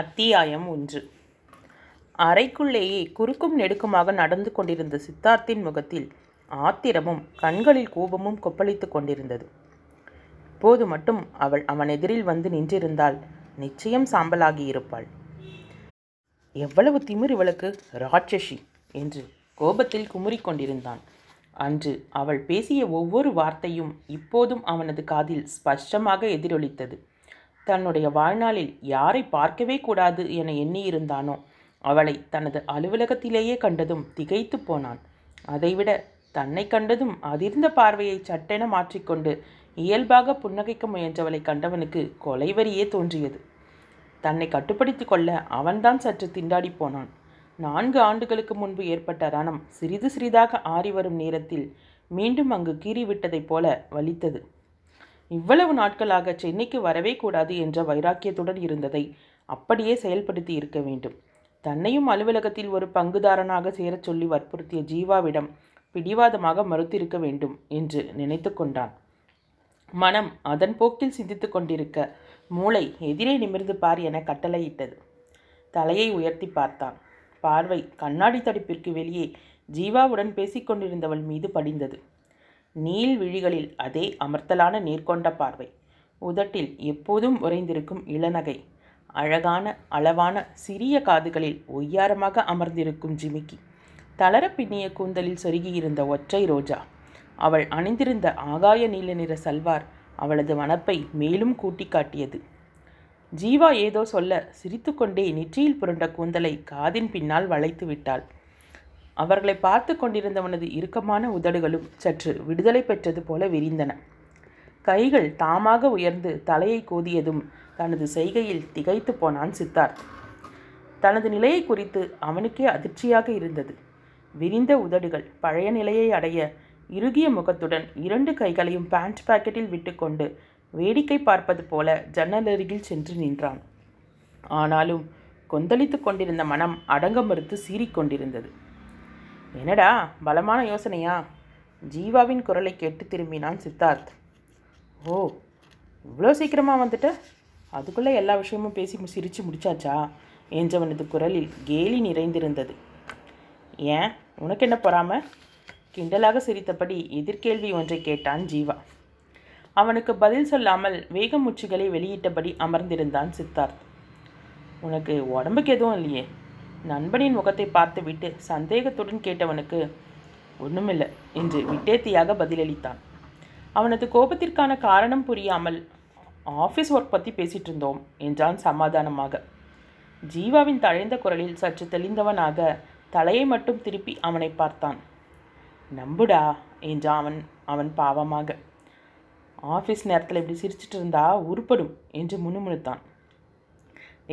அத்தியாயம் 1. அறைக்குள்ளேயே குறுக்கும் நெடுக்குமாக நடந்து கொண்டிருந்த சித்தார்த்தின் முகத்தில் ஆத்திரமும் கண்களில் கோபமும் கொப்பளித்து கொண்டிருந்தது. இப்போது மட்டும் அவள் அவன் எதிரில் வந்து நின்றிருந்தால் நிச்சயம் சாம்பலாகி இருப்பாள். எவ்வளவு திமிர் இவளுக்கு, ராட்சசி என்று கோபத்தில் குமுறிக்கொண்டிருந்தான். அன்று அவள் பேசிய ஒவ்வொரு வார்த்தையும் இப்போதும் அவனது காதில் ஸ்பஷ்டமாக எதிரொலித்தது. தன்னுடைய வாழ்நாளில் யாரை பார்க்கவே கூடாது என எண்ணியிருந்தானோ அவளை தனது அலுவலகத்திலேயே கண்டதும் திகைத்து போனான். அதைவிட தன்னை கண்டதும் அதிர்ந்த பார்வையை சட்டென மாற்றிக்கொண்டு இயல்பாக புன்னகைக்க முயன்றவளை கண்டவனுக்கு கொலைவரியே தோன்றியது. தன்னை கட்டுப்படுத்தி கொள்ள அவன்தான் சற்று திண்டாடி போனான். 4 ஆண்டுகளுக்கு முன்பு ஏற்பட்ட ரணம் சிறிது சிறிதாக ஆறி வரும் நேரத்தில் மீண்டும் அங்கு கீறிவிட்டதைப் போல வலித்தது. இவ்வளவு நாட்களாக சென்னைக்கு வரவே கூடாது என்ற வைராக்கியத்துடன் இருந்ததை அப்படியே செயல்படுத்தி இருக்க வேண்டும். தன்னையும் அலுவலகத்தில் ஒரு பங்குதாரனாக சேரச் சொல்லி வற்புறுத்திய ஜீவாவிடம் பிடிவாதமாக மறுத்திருக்க வேண்டும் என்று நினைத்து கொண்டான். மனம் அதன் போக்கில் சிந்தித்து கொண்டிருக்க மூளை எதிரே நிமிர்ந்து பார் என கட்டளையிட்டது. தலையை உயர்த்தி பார்த்தான். பார்வை கண்ணாடி தடுப்பிற்கு வெளியே ஜீவாவுடன் பேசிக்கொண்டிருந்தவள் மீது படிந்தது. நீள் விழிகளில் அதே அமர்த்தலான நேர்கொண்ட பார்வை, உதட்டில் எப்போதும் உறைந்திருக்கும் இளநகை, அழகான அளவான சிறிய காதுகளில் ஒய்யாரமாக அமர்ந்திருக்கும் ஜிமிக்கி, தளர பின்னிய கூந்தலில் சொருகியிருந்த ஒற்றை ரோஜா, அவள் அணிந்திருந்த ஆகாய நீல நிற சல்வார் அவளது மனப்பை மேலும் கூட்டி காட்டியது. ஜீவா ஏதோ சொல்ல சிரித்துக்கொண்டே நெற்றியில் புரண்ட கூந்தலை காதின் பின்னால் வளைத்து விட்டாள். அவர்களை பார்த்து கொண்டிருந்தவனது இறுக்கமான உதடுகளும் சற்று விடுதலை பெற்றது போல விரிந்தன. கைகள் தாமாக உயர்ந்து தலையை கோதியதும் தனது செய்கையில் திகைத்து போனான் சித்தார்த். தனது நிலையை குறித்து அவனுக்கே அதிர்ச்சியாக இருந்தது. விரிந்த உதடுகள் பழைய நிலையை அடைய இறுகிய முகத்துடன் 2 கைகளையும் பேண்ட் பாக்கெட்டில் விட்டுக்கொண்டு வேடிக்கை பார்ப்பது போல ஜன்னலருகில் சென்று நின்றான். ஆனாலும் கொந்தளித்து கொண்டிருந்த மனம் அடங்க மறுத்து சீறிக்கொண்டிருந்தது. என்னடா பலமான யோசனையா? ஜீவாவின் குரலை கேட்டு திரும்பினான் சித்தார்த். ஓ, இவ்வளோ சீக்கிரமாக வந்துட்ட? அதுக்குள்ளே எல்லா விஷயமும் பேசி சிரித்து முடிச்சாச்சா என்றவனது குரலில் கேலி நிறைந்திருந்தது. ஏன், உனக்கு என்ன பொறாம? கிண்டலாக சிரித்தபடி எதிர்கேள்வி ஒன்றை கேட்டான் ஜீவா. அவனுக்கு பதில் சொல்லாமல் வேகமுச்சுகளை வெளியிட்டபடி அமர்ந்திருந்தான் சித்தார்த். உனக்கு உடம்புக்கு எதுவும் இல்லையே? நண்பனின் முகத்தை பார்த்துவிட்டு சந்தேகத்துடன் கேட்டவனுக்கு ஒன்றுமில்லை என்று விட்டேத்தியாக பதிலளித்தான். அவனது கோபத்திற்கான காரணம் புரியாமல் ஆஃபீஸ் ஒர்க் பற்றி பேசிகிட்டு இருந்தோம் என்றான் சமாதானமாக. ஜீவாவின் தழைந்த குரலில் சற்று தெளிந்தவனாக தலையை மட்டும் திருப்பி அவனை பார்த்தான். நம்புடா என்றான் அவன் பாவமாக. ஆஃபீஸ் நேரத்தில் இப்படி சிரிச்சிட்டு இருந்தா உருப்படும் என்று முணுமுணுத்தான்.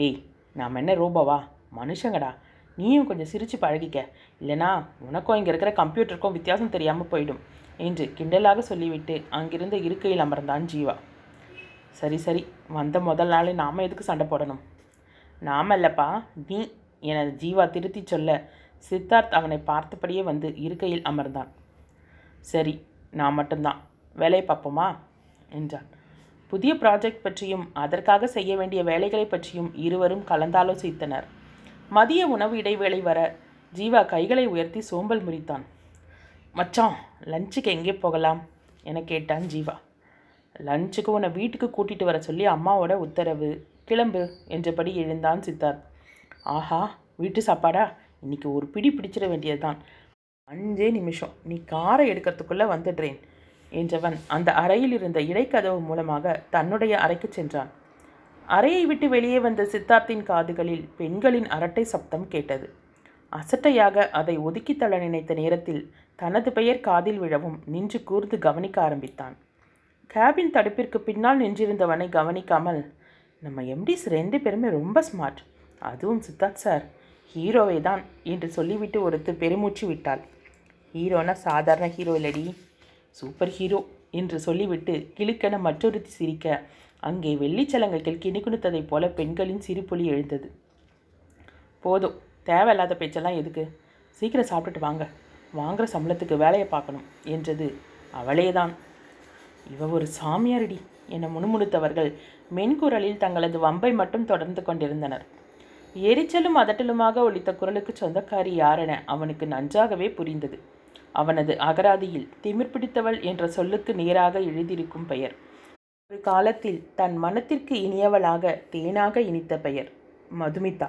ஏய், நாம் என்ன ரோபோவா? மனுஷங்கடா, நீயும் கொஞ்சம் சிரித்து பழகிக்க, இல்லைனா உனக்கும் இங்கே இருக்கிற கம்ப்யூட்டருக்கும் வித்தியாசம் தெரியாமல் போயிடும் என்று கிண்டலாக சொல்லிவிட்டு அங்கிருந்த இருக்கையில் அமர்ந்தான் ஜீவா. சரி சரி, வந்த முதல் நாளே நாம் எதுக்கு சண்டை போடணும்? நாம் இல்லைப்பா, நீ என ஜீவா திருத்தி சொல்ல சித்தார்த் அவனை பார்த்தபடியே வந்து இருக்கையில் அமர்ந்தான். சரி, நான் மட்டும்தான், வேலையை பார்ப்போமா என்றான். புதிய ப்ராஜெக்ட் பற்றியும் அதற்காக செய்ய வேண்டிய வேலைகளை பற்றியும் இருவரும் கலந்தாலோசித்தனர். மதிய உணவு இடைவேளை வர ஜீவா கைகளை உயர்த்தி சோம்பல் முறித்தான். மச்சான், லஞ்சுக்கு எங்கே போகலாம் என கேட்டான் ஜீவா. லஞ்சுக்கு உன்னை வீட்டுக்கு கூட்டிகிட்டு வர சொல்லி அம்மாவோட உத்தரவு, கிளம்பு என்றபடி எழுந்தான் சித்தார்த். ஆஹா, வீட்டு சாப்பாடா? இன்னைக்கு ஒரு பிடி பிடிச்சிட வேண்டியதுதான். 5 நிமிஷம், நீ காரை எடுக்கிறதுக்குள்ளே வந்துடுறேன் என்றவன் அந்த அறையில் இருந்த இடைக்கதவு மூலமாக தன்னுடைய அறைக்கு சென்றான். அறையை விட்டு வெளியே வந்த சித்தார்த்தின் காதுகளில் பெண்களின் அரட்டை சப்தம் கேட்டது. அசட்டையாக அதை ஒதுக்கி தள்ள நினைத்த நேரத்தில் தனது பெயர் காதில் விழவும் நின்று கூர்ந்து கவனிக்க ஆரம்பித்தான். கேபின் தடுப்பிற்கு பின்னால் நின்றிருந்தவனை கவனிக்காமல், நம்ம எம்டிஸ் 2 பேருமே ரொம்ப ஸ்மார்ட், அதுவும் சித்தார்த் சார் ஹீரோவே தான் என்று சொல்லிவிட்டு ஒருத்தர் பெருமூச்சு விட்டாள். ஹீரோனா சாதாரண ஹீரோ இல்லடி, சூப்பர் ஹீரோ என்று சொல்லிவிட்டு கிளுக்கென மற்றொருத்தி சிரிக்க அங்கே வெள்ளிச்சலங்கைகள் கிணிக்குணுத்ததைப் போல பெண்களின் சிரிப்பொலி எழுந்தது. போதும், தேவையில்லாத பேச்செல்லாம் எதுக்கு, சீக்கிரம் சாப்பிட்டுட்டு வாங்க, வாங்குகிற சம்பளத்துக்கு வேலையை பார்க்கணும் என்றது அவளேதான். இவ ஒரு சாமியாரடி என முணுமுணுத்தவர்கள் மென்குரலில் தங்களது வம்பை மட்டும் தொடர்ந்து கொண்டிருந்தனர். எரிச்சலும் அதட்டலுமாக ஒலித்த குரலுக்கு சொந்தக்காரி யாரென அவனுக்கு நன்றாகவே புரிந்தது. அவனது அகராதியில் திமிர் பிடித்தவள் என்ற சொல்லுக்கு நேராக எழுதியிருக்கும் பெயர். ஒரு காலத்தில் தன் மனத்திற்கு இனியவளாக தேனாக இனித்த பெயர் மதுமிதா.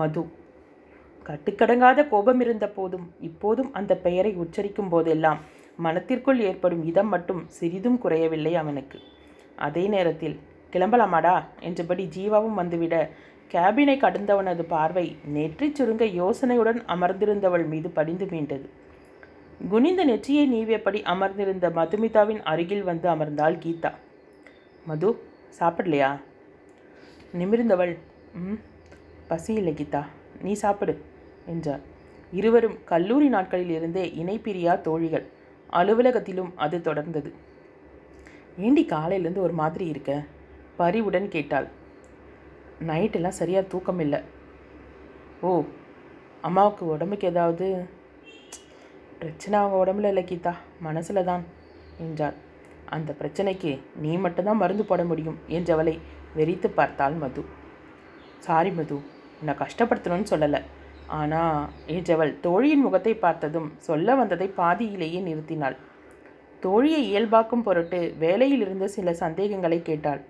மது. கட்டுக்கடங்காத கோபம் இருந்த போதும் இப்போதும் அந்த பெயரை உச்சரிக்கும் போதெல்லாம் மனத்திற்குள் ஏற்படும் இதம் மட்டும் சிறிதும் குறையவில்லை அவனுக்கு. அதே நேரத்தில் கிளம்பலாமாடா என்றபடி ஜீவாவும் வந்துவிட கேபினை கடந்தவனது பார்வை நெற்றி சுருங்க யோசனையுடன் அமர்ந்திருந்தவள் மீது படிந்து மீண்டது. குனிந்த நெற்றியை நீவியபடி அமர்ந்திருந்த மதுமிதாவின் அருகில் வந்து அமர்ந்தாள் கீதா. மது, சாப்பிடலையா? நிமிர்ந்தவள், பசி இல்லை கீதா, நீ சாப்பிடு என்றாள். இருவரும் கல்லூரி நாட்களில் இருந்தே இணைப்பிரியா தோழிகள். அலுவலகத்திலும் அது தொடர்ந்தது. ஏண்டி காலையிலேருந்து ஒரு மாதிரி இருக்க? பரிவுடன் கேட்டாள். நைட்டெல்லாம் சரியாக தூக்கம் இல்லை. ஓ, அம்மாவுக்கு உடம்புக்கு ஏதாவது பிரச்சனை? அவங்க உடம்புல இல்லை கீதா, மனசில் தான் என்றாள். அந்த பிரச்சனைக்கு நீ மட்டும்தான் மருந்து போட முடியும் என்றவளை வெறித்து பார்த்தாள் மது. சாரி மது, உன்னை கஷ்டப்படுத்தணும்னு சொல்லலை, ஆனால் என்றவள் தோழியின் முகத்தை பார்த்ததும் சொல்ல வந்ததை பாதியிலேயே நிறுத்தினாள். தோழியை இயல்பாக்கும் பொருட்டு வேலையில் இருந்த சில சந்தேகங்களை கேட்டாள்.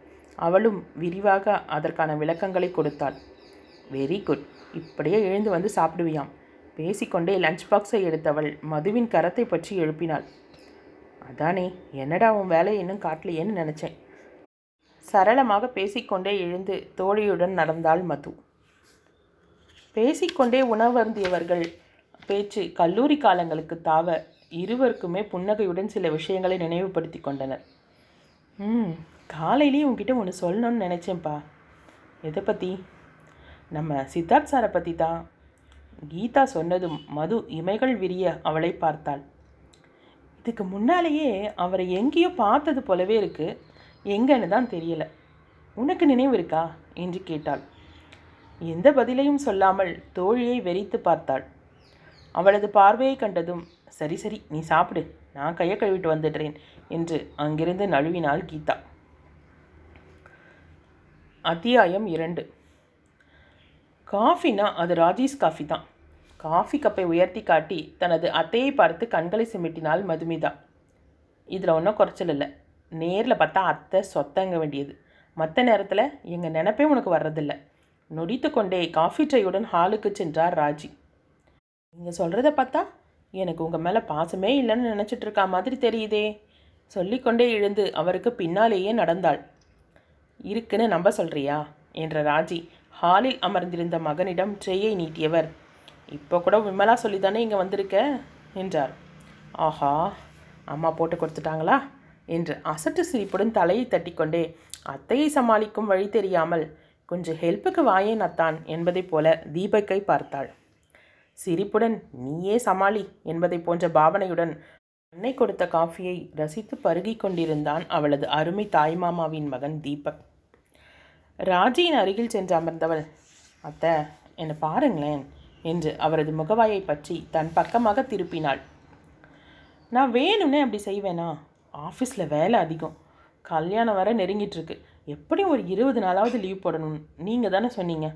அவளும் விரிவாக அதற்கான விளக்கங்களை கொடுத்தாள். வெரி குட், இப்படியே எழுந்து வந்து சாப்பிடுவியாம். பேசிக்கொண்டே லஞ்ச் பாக்ஸை எடுத்தவள் மதுவின் கரத்தை பற்றி எழுப்பினாள். அதானே, என்னடா உன் வேலை இன்னும் காட்டலையேன்னு நினச்சேன். சரளமாக பேசிக்கொண்டே எழுந்து தோழியுடன் நடந்தாள் மது. பேசிக்கொண்டே உணவருந்தியவர்கள் பேச்சு கல்லூரி காலங்களுக்கு தாவ இருவருக்குமே புன்னகையுடன் சில விஷயங்களை நினைவுபடுத்தி கொண்டனர். காலையிலேயே உங்ககிட்ட ஒன்று சொல்லணும்னு நினச்சேன்ப்பா. எதை பற்றி? நம்ம சித்தார்த் சாரை பற்றி தான். கீதா சொன்னதும் மது இமைகள் விரிய அவளை பார்த்தாள். இதுக்கு முன்னாலேயே அவரை எங்கேயோ பார்த்தது போலவே இருக்குது, எங்கன்னு தான் தெரியலை. உனக்கு நினைவு இருக்கா என்று கேட்டாள். எந்த பதிலையும் சொல்லாமல் தோழியை வெறித்து பார்த்தாள். அவளது பார்வையை கண்டதும் சரி சரி நீ சாப்பிடு, நான் கையை கழுவிட்டு வந்துடுறேன் என்று அங்கிருந்து நழுவினாள் கீதா. அத்தியாயம் 2. காஃபினா அது ராஜேஷ் காஃபி தான். காஃபி கப்பை உயர்த்தி காட்டி தனது அத்தையை பார்த்து கண்களை சிமிட்டினாள் மதுமிதா. இதில் ஒன்றும் குறைச்சல் இல்லை. நேரில் பார்த்தா அத்தை சொத்தங்க வேண்டியது, மற்ற நேரத்தில் எங்கள் நினப்பே உனக்கு வர்றதில்லை. நொடித்து கொண்டே காஃபி ட்ரையுடன் ஹாலுக்கு சென்றார் ராஜி. நீங்கள் சொல்கிறத பார்த்தா எனக்கு உங்கள் மேலே பாசமே இல்லைன்னு நினச்சிட்ருக்கா மாதிரி தெரியுதே சொல்லிக்கொண்டே எழுந்து அவருக்கு பின்னாலேயே நடந்தாள். இருக்குன்னு நம்ப சொல்கிறியா என்ற ராஜி ஹாலில் அமர்ந்திருந்த மகனிடம் ட்ரேயை நீட்டியவர். இப்போ கூட விமலா சொல்லி தானே இங்கே வந்திருக்க என்றார். ஆஹா, அம்மா போட்டு கொடுத்துட்டாங்களா என்று அசட்டு சிரிப்புடன் தலையை தட்டிக்கொண்டே அத்தையை சமாளிக்கும் வழி தெரியாமல் கொஞ்சம் ஹெல்ப்புக்கு வாயேன் அத்தான் என்பதைப் போல தீபக்கை பார்த்தாள். சிரிப்புடன் நீயே சமாளி என்பதை போன்ற பாவனையுடன் அன்னை கொடுத்த காஃபியை ரசித்து பருகி கொண்டிருந்தான் அவளது அருமை தாய்மாமாவின் மகன் தீபக். ராஜியின் அருகில் சென்று அமர்ந்தவள், அத்தை என்னை பாருங்களேன் என்று அவரது முகவாயை பற்றி தன் பக்கமாக திருப்பினாள். நான் வேணும்னே அப்படி செய்வேனா? ஆஃபீஸில் வேலை அதிகம், கல்யாணம் வர நெருங்கிட்டுருக்கு, எப்படியும் ஒரு 20 நாளாவது லீவ் போடணும். நீங்கள் தானே சொன்னீங்க,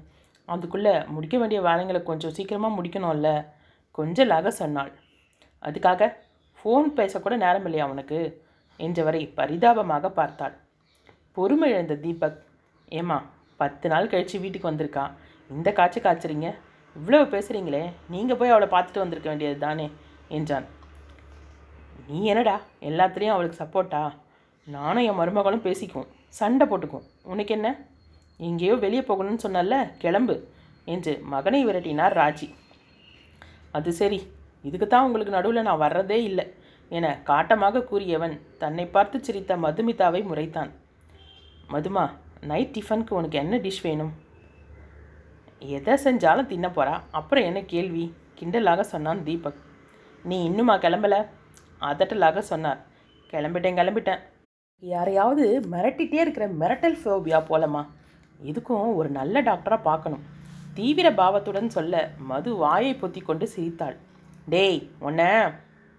அதுக்குள்ளே முடிக்க வேண்டிய வேலைங்களை கொஞ்சம் சீக்கிரமாக முடிக்கணும்ல, கொஞ்சலாக சொன்னாள். அதுக்காக ஃபோன் பேசக்கூட நேரம் இல்லையா அவனுக்கு என்றவரை பரிதாபமாக பார்த்தாள். பொறுமை இழந்த தீபக், ஏமா 10 நாள் கழித்து வீட்டுக்கு வந்திருக்கா, இந்த காய்ச்சி காய்ச்சிறீங்க, இவ்வளவு பேசுகிறீங்களே, நீங்கள் போய் அவளை பார்த்துட்டு வந்திருக்க வேண்டியது தானே என்றான். நீ என்னடா எல்லாத்துலேயும் அவளுக்கு சப்போர்ட்டா? நானும் என் மருமகளும் பேசிக்குவோம், சண்டை போட்டுக்குவோம், உனக்கு என்ன? எங்கேயோ வெளியே போகணும்னு சொன்னல, கிளம்பு என்று மகனை விரட்டினார் ராஜி. அது சரி, இதுக்கு தான் உங்களுக்கு நடுவில் நான் வர்றதே இல்லை என காட்டமாக கூறியவன் தன்னை பார்த்து சிரித்த மதுமிதாவை முறைத்தான். மதுமா, நைட் டிஃபனுக்கு உனக்கு என்ன டிஷ் வேணும்? எதை செஞ்சாலும் தின்ன போகிறா, அப்புறம் என்ன கேள்வி கிண்டலாக சொன்னான் தீபக். நீ இன்னுமா கிளம்பலை அதட்டலாக சொன்னார். கிளம்பிட்டேன். யாரையாவது மிரட்டிகிட்டே இருக்கிற மிரட்டல் ஃபோபியா போலமா? இதுக்கும் ஒரு நல்ல டாக்டராக பார்க்கணும் தீவிர பாவத்துடன் சொல்ல மது வாயை பொத்தி கொண்டு சிரித்தாள். டேய் ஒன்ன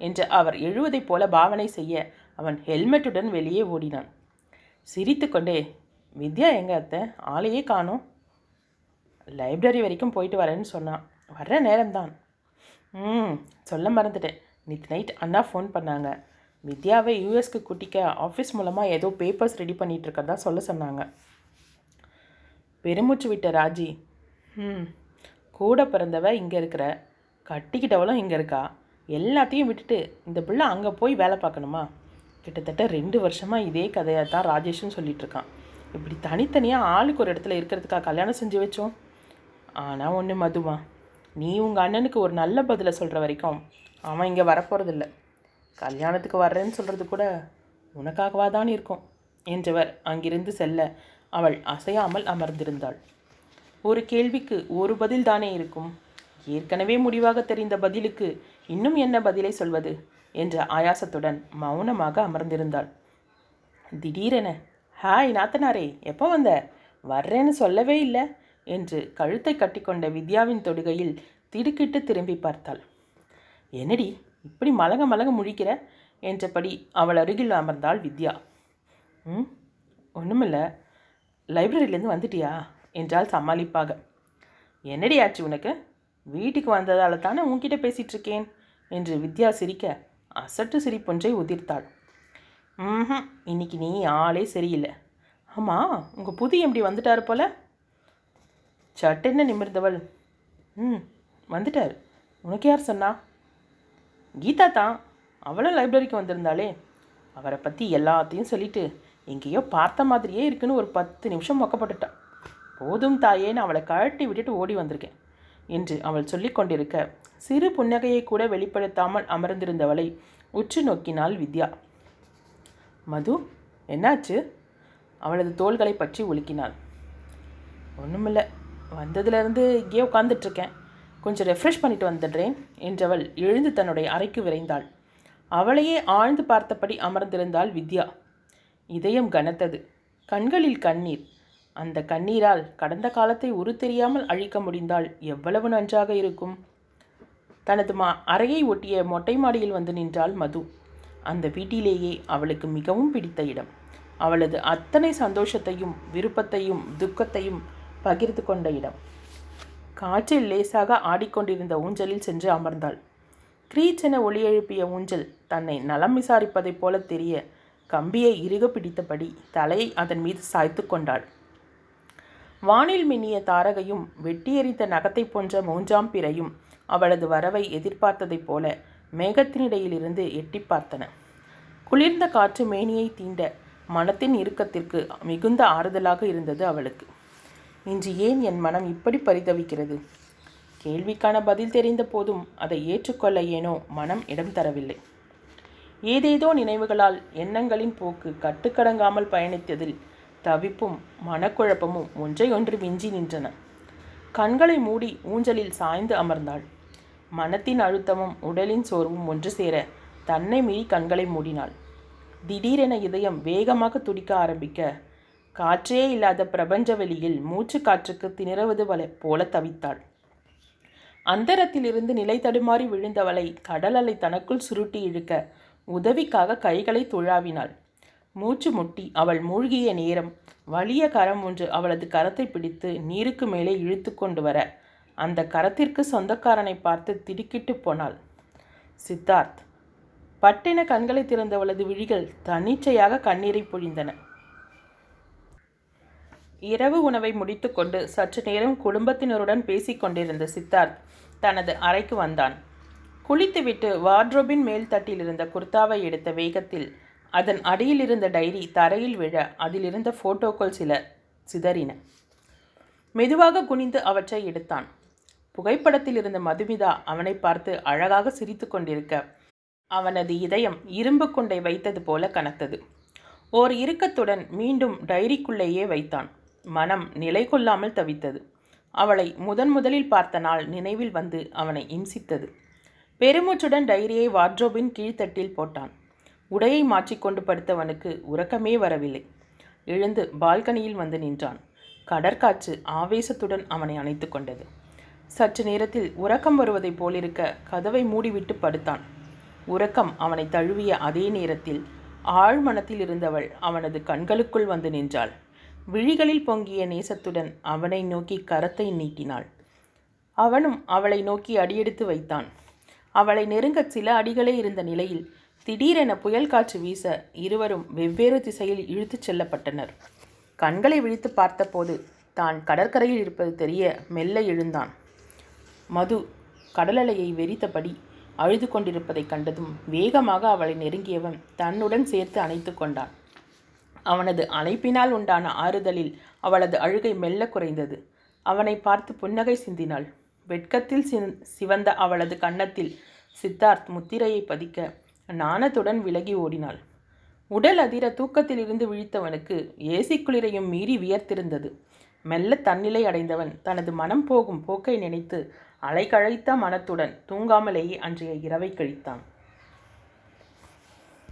என்று அவர் எழுவதை போல பாவனை செய்ய அவன் ஹெல்மெட்டுடன் வெளியே ஓடினான். சிரித்து கொண்டே வித்யா எங்க அத்தை, ஆளையே காணோம் லைப்ரரி வரைக்கும் போயிட்டு வரேன்னு சொன்னான். வர்ற நேரம்தான். சொல்ல மறந்துட்டேன், நேற்று நைட் அண்ணா ஃபோன் பண்ணாங்க. வித்யாவை யூஎஸ்க்கு கூட்டிக்க ஆஃபீஸ் மூலமாக ஏதோ பேப்பர்ஸ் ரெடி பண்ணிகிட்ருக்கதா சொல்ல சொன்னாங்க. பெருமூச்சு விட்ட ராஜி, கூட பிறந்தவ இங்கே இருக்கிற, கட்டிக்கிட்டவளும் இங்கே இருக்கா, எல்லாத்தையும் விட்டுட்டு இந்த பிள்ளை அங்கே போய் வேலை பார்க்கணுமா? கிட்டத்தட்ட 2 வருஷமாக இதே கதையாக தான் ராஜேஷும் சொல்லிகிட்ருக்கான். இப்படி தனித்தனியாக ஆளுக்கு ஒரு இடத்துல இருக்கிறதுக்காக கல்யாணம் செஞ்சு வச்சோம். ஆனால் ஒன்று மதுவா, நீ உங்கள் அண்ணனுக்கு ஒரு நல்ல பதிலை சொல்கிற வரைக்கும் அவன் இங்கே வரப்போகிறதில்ல. கல்யாணத்துக்கு வர்றேன்னு சொல்கிறது கூட உனக்காகவா தான் இருக்கும் என்றவர் அங்கிருந்து செல்ல அவள் அசையாமல் அமர்ந்திருந்தாள். ஒரு கேள்விக்கு ஒரு பதில் தானே இருக்கும். ஏற்கனவே முடிவாக தெரிந்த பதிலுக்கு இன்னும் என்ன பதிலை சொல்வது என்ற ஆயாசத்துடன் மௌனமாக அமர்ந்திருந்தாள். திடீரென, ஹாய் நாத்தனாரே, எப்போ வந்த? வர்றேன்னு சொல்லவே இல்லை என்று கழுத்தை கட்டிக்கொண்ட வித்யாவின் தொடுகையில் திடுக்கிட்டு திரும்பி பார்த்தாள். என்னடி இப்படி மலக மலக முழிக்கிற என்றபடி அவள் அருகில் அமர்ந்தாள் வித்யா. ஒன்றுமில்லை, லைப்ரரியிலேருந்து வந்துட்டியா என்றால் சமாளிப்பாக. என்னடி ஆச்சு உனக்கு? வீட்டுக்கு வந்ததால் தானே உன்கிட்ட பேசிகிட்ருக்கேன் என்று வித்யா சிரிக்க அசட்டு சிரிப்பொன்றை உதிர்த்தாள். இன்னைக்கு நீ ஆளே சரியில்லை. ஆமாம், உங்கள் புதி எப்படி வந்துட்டார் போல்? சட்டென்ன நிமிர்ந்தவள், வந்துட்டார். உனக்கு யார் சொன்னா? கீதா தான், அவளும் லைப்ரரிக்கு வந்திருந்தாளே. அவரை பற்றி எல்லாத்தையும் சொல்லிவிட்டு எங்கேயோ பார்த்த மாதிரியே இருக்குன்னு ஒரு 10 நிமிஷம் மொக்கப்பட்டுட்டான். போதும் தாயேன்னு அவளை கழட்டி விட்டுட்டு ஓடி வந்திருக்கேன் என்று அவள் சொல்லி கொண்டிருக்க சிறு புன்னகையை கூட வெளிப்படுத்தாமல் அமர்ந்திருந்தவளை உற்று நோக்கினாள் வித்யா. மது, என்னாச்சு? அவளது தோள்களை பற்றி உலுக்கினாள். ஒன்றுமில்லை, வந்ததுலேருந்து இங்கேயே உட்காந்துட்ருக்கேன், கொஞ்சம் ரெஃப்ரெஷ் பண்ணிட்டு வந்துடுறேன் என்றவள் எழுந்து தன்னுடைய அறைக்கு விரைந்தாள். அவளையே ஆழ்ந்து பார்த்தபடி அமர்ந்திருந்தாள் வித்யா. இதயம் கனத்தது, கண்களில் கண்ணீர். அந்த கண்ணீரால் கடந்த காலத்தை உருத்தெரியாமல் அழிக்க முடிந்தால் எவ்வளவு நன்றாக இருக்கும். தனது அறையை ஒட்டிய மொட்டை மாடியில் வந்து நின்றாள் மது. அந்த வீட்டிலேயே அவளுக்கு மிகவும் பிடித்த இடம். அவளது அத்தனை சந்தோஷத்தையும் விருப்பத்தையும் துக்கத்தையும் பகிர்ந்து கொண்ட இடம். காற்றில் லேசாக ஆடிக்கொண்டிருந்த ஊஞ்சலில் சென்று அமர்ந்தாள். கிரீச்சென ஒளி எழுப்பிய ஊஞ்சல் தன்னை நலம் விசாரிப்பதைப் போல தெரிய கம்பியை இறுக பிடித்தபடி தலையை அதன் மீது சாய்த்து கொண்டாள். வானில் மின்னிய தாரகையும் வெட்டியெறிந்த நகத்தை போன்ற 3ஆம் பிறையும் அவளது வரவை எதிர்பார்த்ததைப் போல மேகத்தினிடையிலிருந்து எட்டி பார்த்தன. குளிர்ந்த காற்று மேனியை தீண்ட மனத்தின் இறுக்கத்திற்கு மிகுந்த ஆறுதலாக இருந்தது அவளுக்கு. இன்று ஏன் என் மனம் இப்படி பரிதவிக்கிறது? கேள்விக்கான பதில் தெரிந்த போதும் அதை ஏற்றுக்கொள்ள ஏனோ மனம் இடம் தரவில்லை. ஏதேதோ நினைவுகளால் எண்ணங்களின் போக்கு கட்டுக்கடங்காமல் பயணித்ததில் தவிப்பும் மனக்குழப்பமும் ஒன்றையொன்று விஞ்சி நின்றன. கண்களை மூடி ஊஞ்சலில் சாய்ந்து அமர்ந்தாள். மனத்தின் அழுத்தமும் உடலின் சோர்வும் ஒன்று சேர தன்னை மீறி கண்களை மூடினாள். திடீரென இதயம் வேகமாக துடிக்க ஆரம்பிக்க காற்றே இல்லாத பிரபஞ்ச வெளியில் மூச்சு காற்றுக்கு திணறுவது போல தவித்தாள். அந்தரத்திலிருந்து நிலை தடுமாறி விழுந்தவளை கடல் அலை தனக்குள் சுருட்டி இழுக்க உதவிக்காக கைகளை துழாவினாள். மூச்சு முட்டி அவள் மூழ்கிய நேரம் வலிய கரம் ஒன்று அவளது கரத்தை பிடித்து நீருக்கு மேலே இழுத்து கொண்டு வர அந்த கரத்திற்கு சொந்தக்காரனை பார்த்து திடுக்கிட்டு போனாள். சித்தார்த். பட்டென கண்களை திறந்தவளது விழிகள் தன்னிச்சையாக கண்ணீரை பொழிந்தன. இரவு உணவை முடித்துக்கொண்டு சற்று நேரம் குடும்பத்தினருடன் பேசிக்கொண்டிருந்த சித்தார்த் தனது அறைக்கு வந்தான். குளித்துவிட்டு வார்ட்ரோபின் மேல் தட்டிலிருந்த குர்தாவை எடுத்த வேகத்தில் அதன் அடியிலிருந்த டைரி தரையில் விழ அதிலிருந்த ஃபோட்டோக்கள் சில சிதறின. மெதுவாக குனிந்து அவற்றை எடுத்தான். புகைப்படத்தில் இருந்த மதுமிதா அவனை பார்த்து அழகாக சிரித்து கொண்டிருக்க அவனது இதயம் இரும்பு கொண்டை வைத்தது போல கனத்தது. ஓர் இறுக்கத்துடன் மீண்டும் டைரிக்குள்ளேயே வைத்தான். மனம் நிலை கொள்ளாமல் தவித்தது. அவளை முதலில் பார்த்த நாள் நினைவில் வந்து அவனை இம்சித்தது. பெருமூச்சுடன் டைரியை வார்ட்ரோபின் கீழ்த்தட்டில் போட்டான். உடையை மாற்றிக்கொண்டு படுத்தவனுக்கு உறக்கமே வரவில்லை. எழுந்து பால்கனியில் வந்து நின்றான். கடற்காற்று ஆவேசத்துடன் அவனை அணைத்து கொண்டது. சற்று நேரத்தில் உறக்கம் வருவதைப் போலிருக்க கதவை மூடிவிட்டு படுத்தான். உறக்கம் அவனை தழுவிய அதே நேரத்தில் ஆழ்மனத்தில் இருந்தவள் அவனது கண்களுக்குள் வந்து நின்றாள். விழிகளில் பொங்கிய நேசத்துடன் அவனை நோக்கி கரத்தை நீட்டினாள். அவனும் அவளை நோக்கி அடியெடுத்து வைத்தான். அவளை நெருங்க சில அடிகளே இருந்த நிலையில் திடீரென புயல் காற்று வீச இருவரும் வெவ்வேறு திசையில் இழுத்துச் செல்லப்பட்டனர். கண்களை விழித்து பார்த்தபோது தான் கடற்கரையில் இருப்பது தெரிய மெல்ல எழுந்தான். மது கடலலையை வெறித்தபடி அழுது கொண்டிருப்பதை கண்டதும் வேகமாக அவளை நெருங்கியவன் தன்னுடன் சேர்த்து அணைத்து கொண்டான். அவனது அழைப்பினால் உண்டான ஆறுதலில் அவளது அழுகை மெல்ல குறைந்தது. அவனை பார்த்து புன்னகை சிந்தினாள். வெட்கத்தில் சிவந்த அவளது கன்னத்தில் சித்தார்த் முத்திரையை பதிக்க நாணத்துடன் விலகி ஓடினாள். உடல் அதிர தூக்கத்திலிருந்து விழித்தவனுக்கு ஏசி குளிரையும் மீறி வியர்த்திருந்தது. மெல்ல தன்னிலை அடைந்தவன் தனது மனம் போகும் போக்கை நினைத்து அலைக்கழைத்த மனத்துடன் தூங்காமலேயே அன்றைய இரவை கழித்தான்.